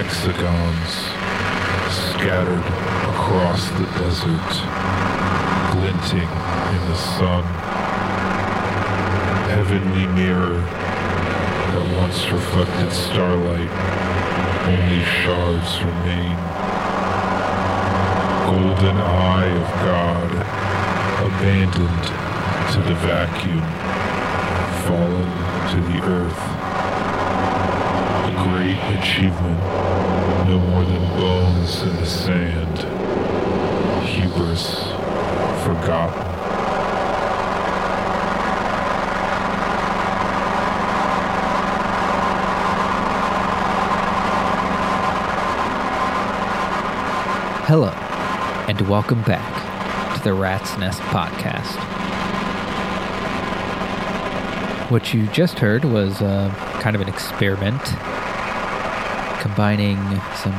hexagons scattered across the desert, glinting in the sun. An heavenly mirror that once reflected starlight, only shards remain. Golden eye of God, abandoned to the vacuum, fallen to the earth. Great achievement, no more than bones in the sand. Hubris forgotten. Hello, and welcome back to the Rat's Nest Podcast. What you just heard was kind of an experiment, combining some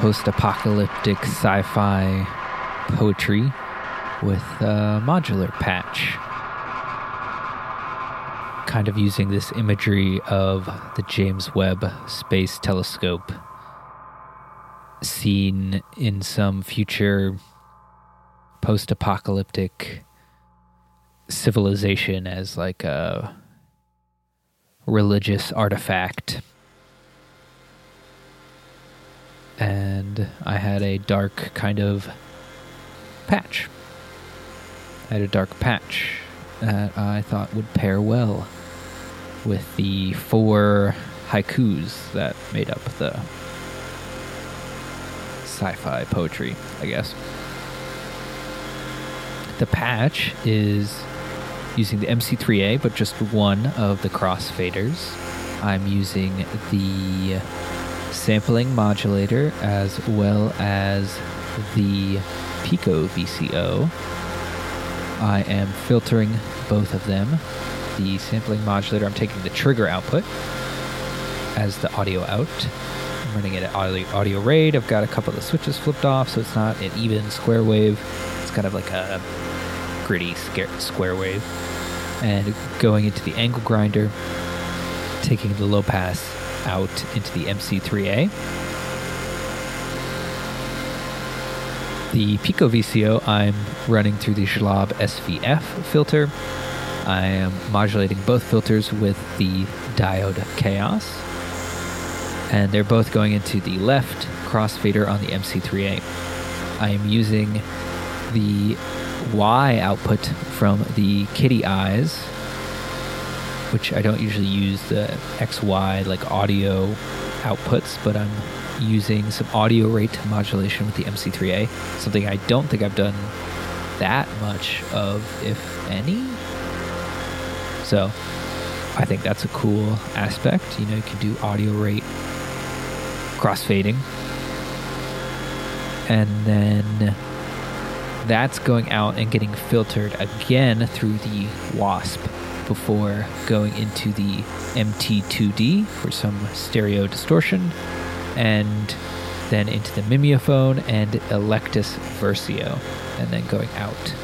post-apocalyptic sci-fi poetry with a modular patch. Kind of using this imagery of the James Webb Space Telescope seen in some future post-apocalyptic civilization as like a religious artifact. And I had a dark kind of patch. That I thought would pair well with the four haikus that made up the sci-fi poetry, I guess. The patch is using the MC3A, but just one of the crossfaders. I'm using the sampling modulator as well as the Pico VCO. I am filtering both of them. The sampling modulator, I'm taking the trigger output as the audio out. I'm running it at audio rate. I've got a couple of the switches flipped off, so it's not an even square wave. It's kind of like a gritty square wave. And going into the angle grinder, taking the low pass out into the MC3A. The Pico VCO I'm running through the Schlabb SVF filter. I am modulating both filters with the Diode Chaos. And they're both going into the left crossfader on the MC3A. I am using the Y output from the Kitty Eyes, which I don't usually use the XY like audio outputs, but I'm using some audio rate modulation with the MC3A, something I don't think I've done that much of, if any. So I think that's a cool aspect. You know, you can do audio rate crossfading. And then that's going out and getting filtered again through the WASP before going into the MT2D for some stereo distortion, and then into the Mimeophone and Electus Versio, and then going out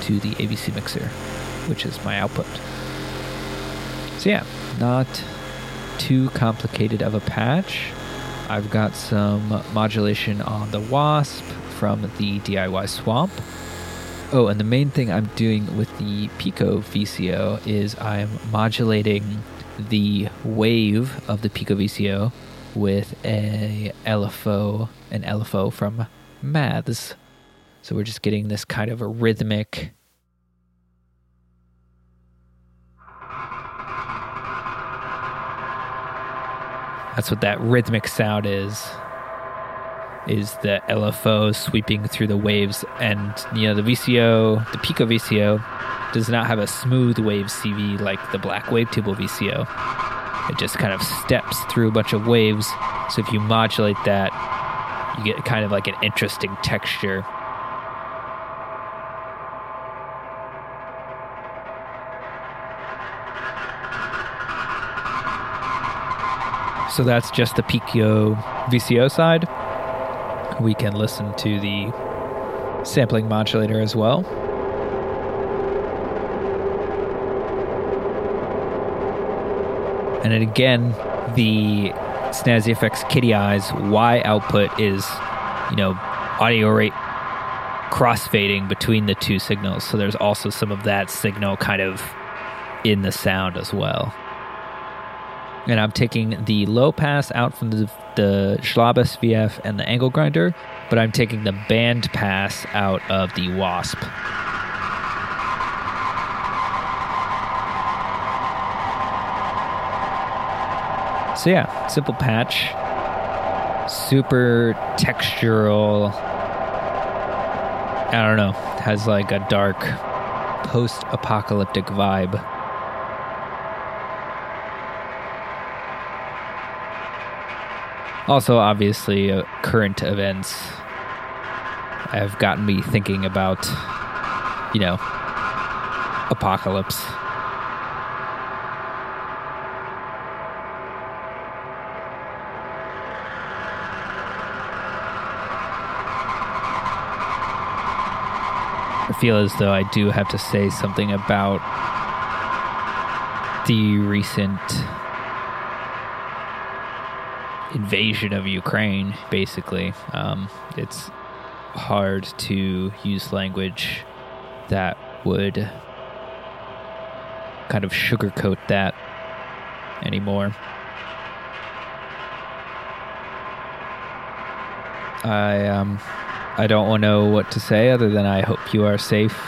to the ABC Mixer, which is my output. So yeah, not too complicated of a patch. I've got some modulation on the WASP from the DIY Swamp. Oh, and the main thing I'm doing with the Pico VCO is I'm modulating the wave of the Pico VCO with an LFO from Maths. So we're just getting this kind of a rhythmic that's what that rhythmic sound is the LFO sweeping through the waves. And, you know, the Pico VCO does not have a smooth wave CV like the Black Wavetable VCO. It just kind of steps through a bunch of waves. So if you modulate that, you get kind of like an interesting texture. So that's just the Pico VCO side. We can listen to the sampling modulator as well. And then again, the Snazzy FX Kitty Eyes Y output is, you know, audio rate crossfading between the two signals. So there's also some of that signal kind of in the sound as well. And I'm taking the low pass out from the Schlabb SVF and the angle grinder, but I'm taking the band pass out of the WASP. So yeah, simple patch, super textural. I don't know, has like a dark post-apocalyptic vibe. Also, obviously, current events have gotten me thinking about, you know, apocalypse. I feel as though I do have to say something about the recent invasion of Ukraine, basically. It's hard to use language that would kind of sugarcoat that anymore. I don't know what to say other than I hope you are safe.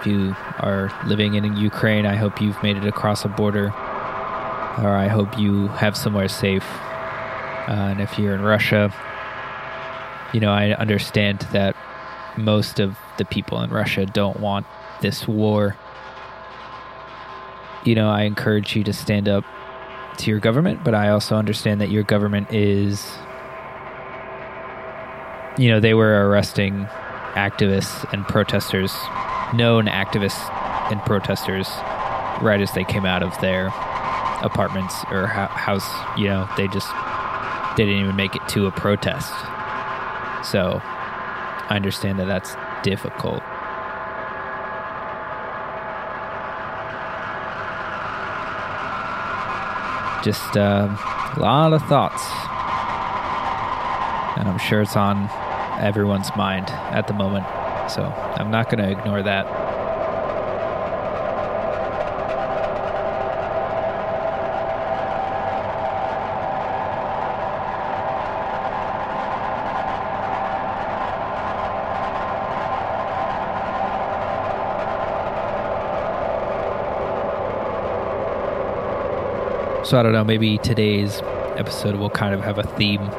If you are living in Ukraine, I hope you've made it across a border, or I hope you have somewhere safe. And if you're in Russia, you know, I understand that most of the people in Russia don't want this war. You know, I encourage you to stand up to your government, but I also understand that your government is, you know, they were arresting activists and protesters, known activists and protesters, right as they came out of their apartments or house. You know, they didn't even make it to a protest. So I understand that that's difficult. Just a lot of thoughts. And I'm sure it's on everyone's mind at the moment. So I'm not going to ignore that. So I don't know, maybe today's episode will kind of have a theme.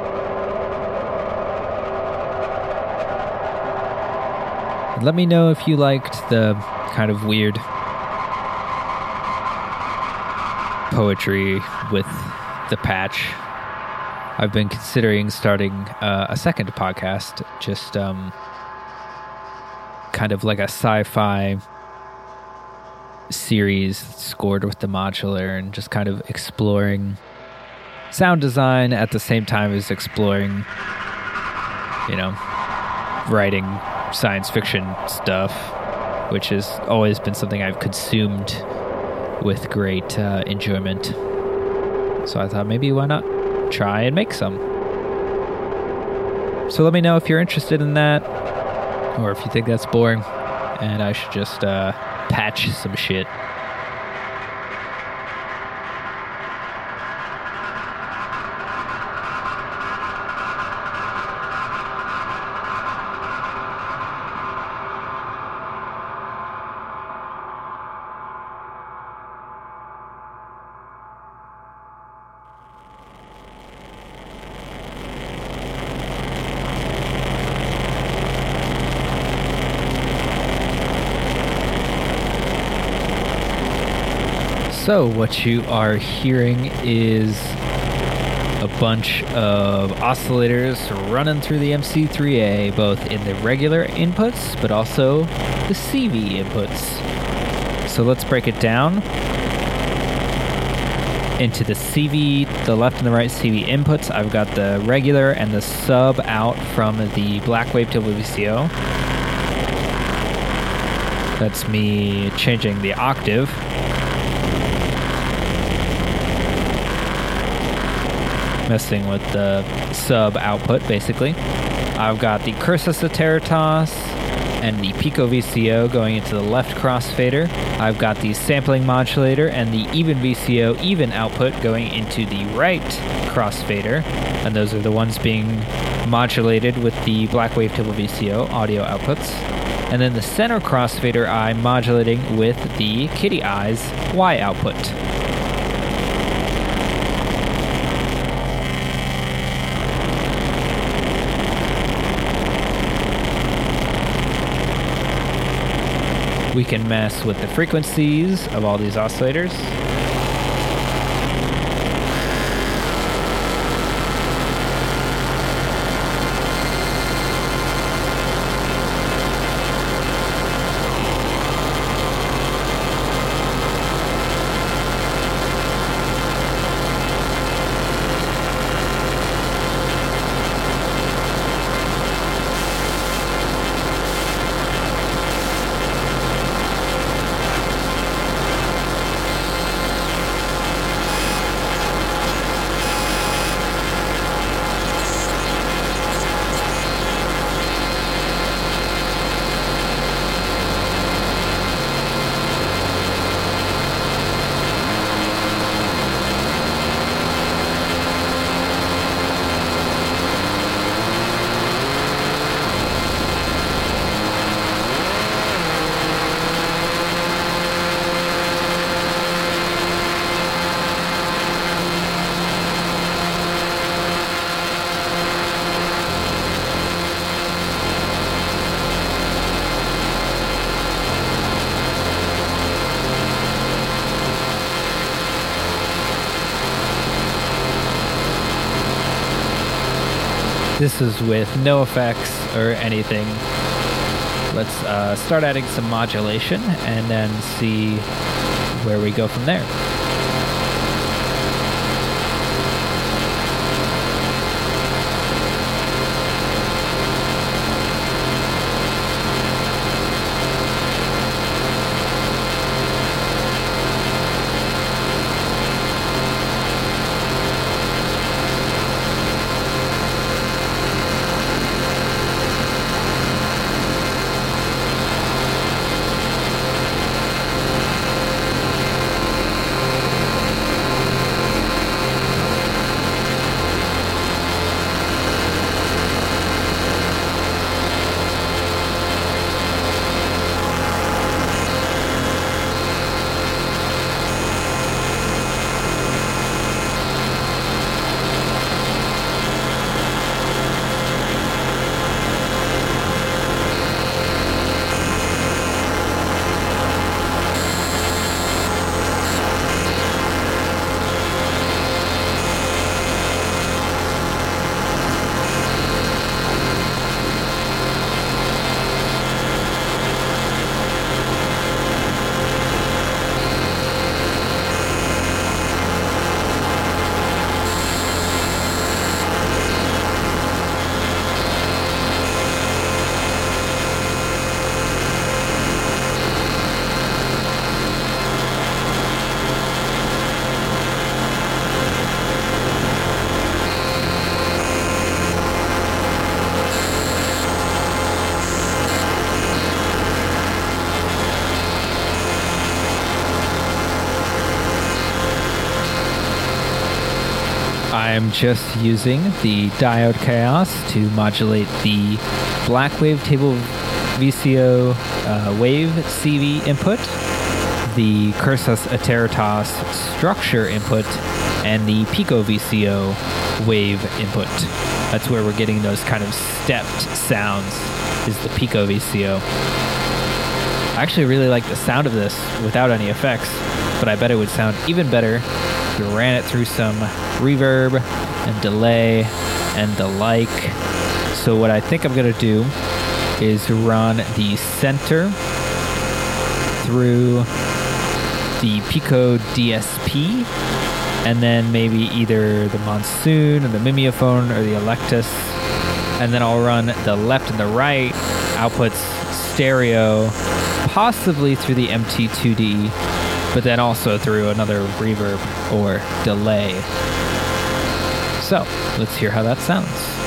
Let me know if you liked the kind of weird poetry with the patch. I've been considering starting a second podcast, just kind of like a sci-fi series scored with the modular, and just kind of exploring sound design at the same time as exploring, you know, writing science fiction stuff, which has always been something I've consumed with great enjoyment. So I thought, maybe why not try and make some. So let me know if you're interested in that, or if you think that's boring and I should just patch some shit. So what you are hearing is a bunch of oscillators running through the MC3A, both in the regular inputs, but also the CV inputs. So let's break it down into the CV, the left and the right CV inputs. I've got the regular and the sub out from the Black Wavetable VCO. That's me changing the octave. messing with the sub output, basically. I've got the Cursus Iteritas and the Pico VCO going into the left crossfader. I've got the sampling modulator and the even VCO even output going into the right crossfader, and those are the ones being modulated with the Black Wavetable VCO audio outputs. And then the center crossfader I'm modulating with the Kitty Eyes Y output. We can mess with the frequencies of all these oscillators. This is with no effects or anything. Let's start adding some modulation and then see where we go from there. I'm just using the Diode Chaos to modulate the Black Wavetable VCO Wave CV input, the Cursus Iteritas Structure input, and the Pico VCO Wave input. That's where we're getting those kind of stepped sounds, is the Pico VCO. I actually really like the sound of this without any effects, but I bet it would sound even better. We ran it through some reverb and delay and the like. So what I think I'm going to do is run the center through the Pico DSP and then maybe either the Monsoon or the Mimeophone or the Electus, and then I'll run the left and the right outputs stereo, possibly through the MT2D, but then also through another reverb or delay. So let's hear how that sounds.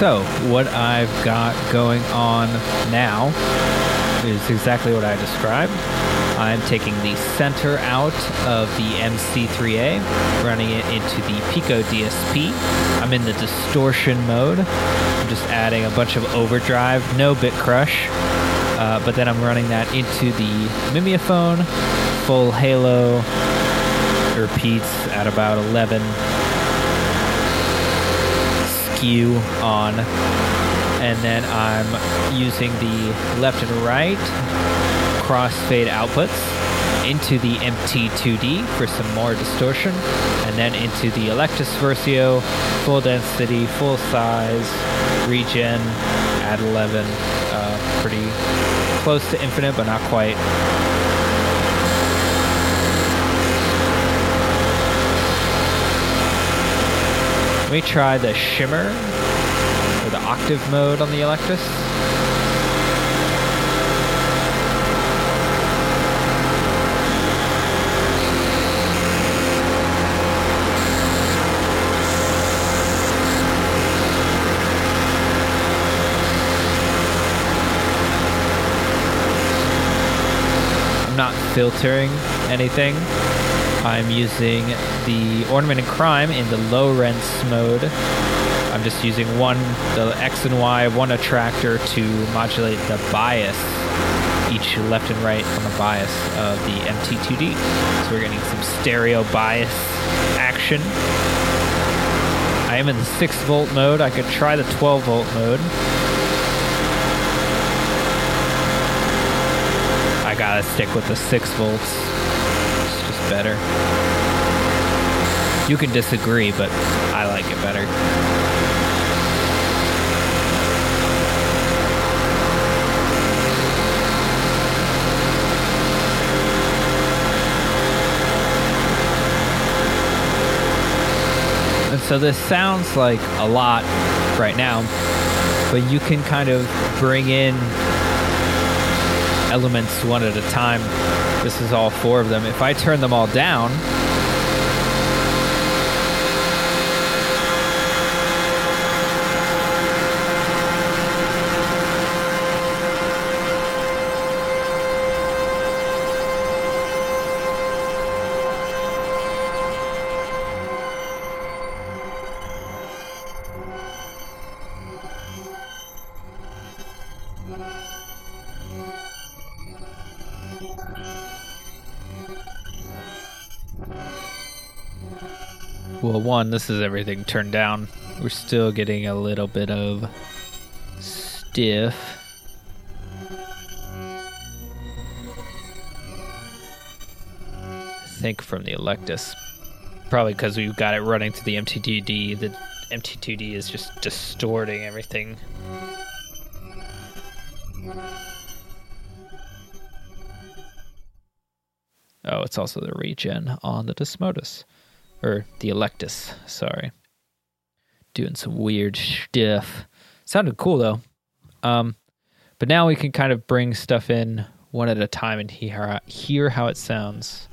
So what I've got going on now is exactly what I described. I'm taking the center out of the MC3A, running it into the Pico DSP. I'm in the distortion mode. I'm just adding a bunch of overdrive, no bit crush, but then I'm running that into the Mimeophone, full halo, repeats at about 11 skew on, and then I'm using the left and right crossfade outputs into the MT2D for some more distortion, and then into the Electus Versio, full density, full size, regen at 11, pretty close to infinite but not quite. Let me try the shimmer or the octave mode on the Electus. I'm not filtering anything. I'm using the Ornament and Crime in the low rents mode. I'm just using the X and Y, one attractor to modulate the bias, each left and right on the bias of the MT2D. So we're getting some stereo bias action. I am in the 6-volt mode. I could try the 12-volt mode. I gotta stick with the 6 volts. Better. You can disagree, but I like it better. And so this sounds like a lot right now, but you can kind of bring in elements one at a time. This is all four of them. If I turn them all down, one, this is everything turned down. We're still getting a little bit of stiff. I think from the Electus. Probably because we've got it running to the MT2D. The MT2D is just distorting everything. Oh, it's also the regen on the Desmodus. Or the Electus, sorry. Doing some weird stuff. Sounded cool, though. But now we can kind of bring stuff in one at a time and hear how it sounds.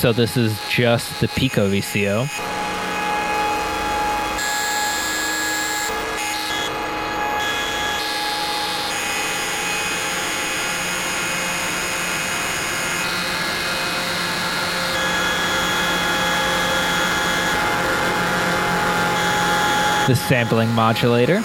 So this is just the Pico VCO. The sampling modulator.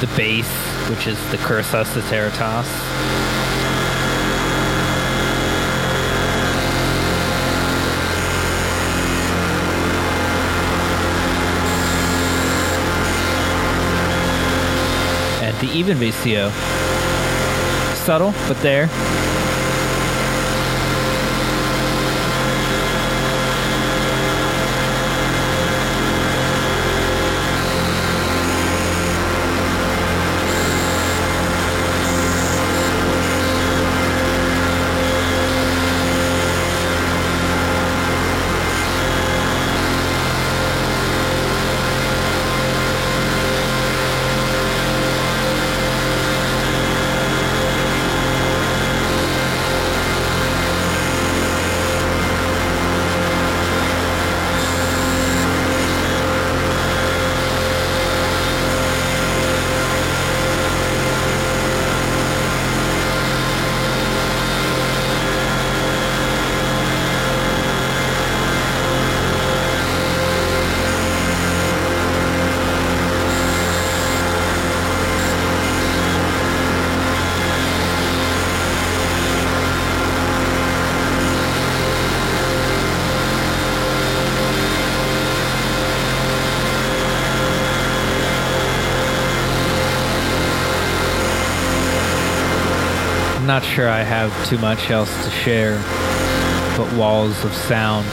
The bass, which is the Cursus Iteritas. And the even VCO. Subtle, but there. I'm not sure I have too much else to share but walls of sound.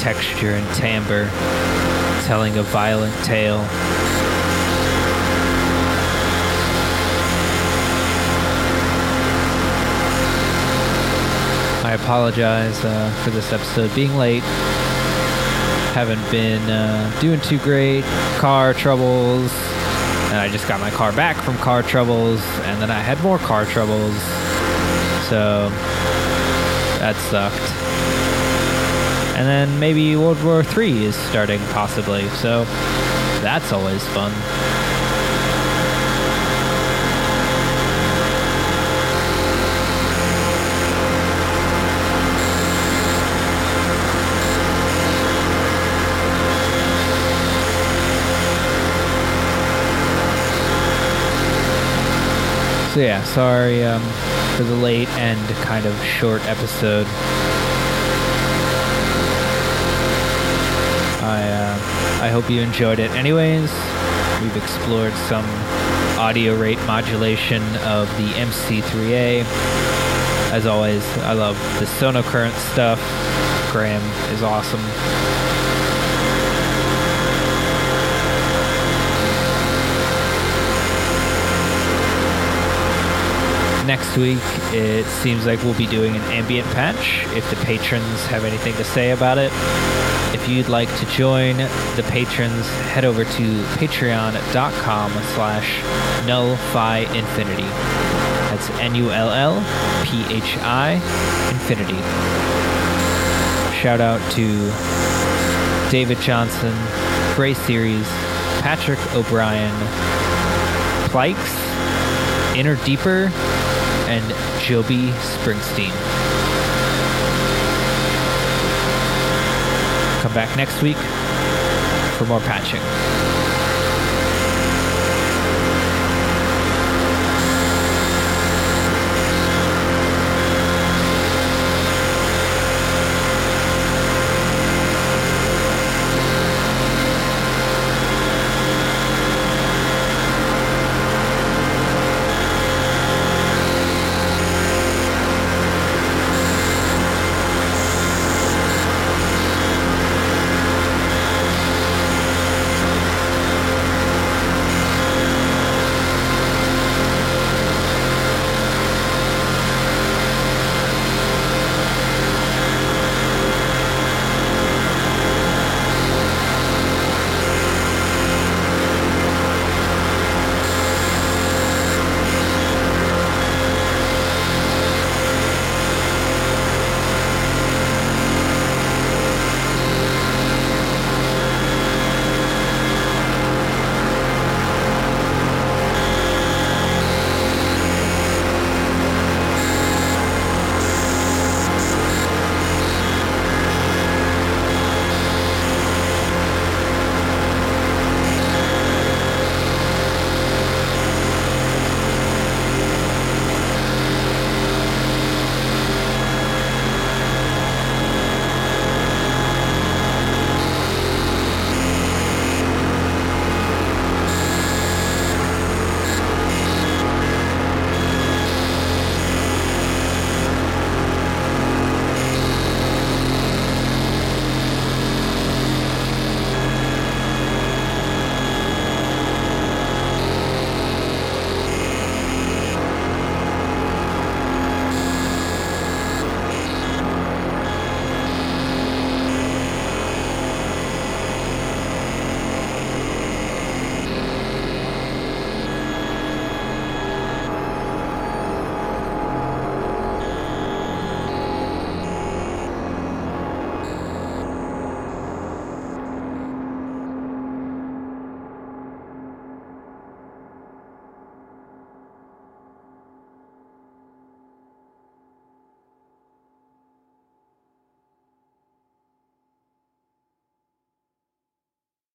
Texture and timbre telling a violent tale. I apologize for this episode being late. Haven't been doing too great. Car troubles. And I just got my car back from car troubles. And then I had more car troubles. So that sucked. And then maybe World War III is starting, possibly. So that's always fun. So yeah, sorry for the late and kind of short episode. I hope you enjoyed it. Anyways, we've explored some audio rate modulation of the MC3A. As always, I love the SonoCurrent stuff. Graham is awesome. Next week, it seems like we'll be doing an ambient patch, if the patrons have anything to say about it. If you'd like to join the patrons, head over to patreon.com/nullphiinfinity. That's NULLPHI infinity. Shout out to David Johnson, Gray Series, Patrick O'Brien, Plikes, Inner Deeper, and Jill B. Springsteen. Come back next week for more patching.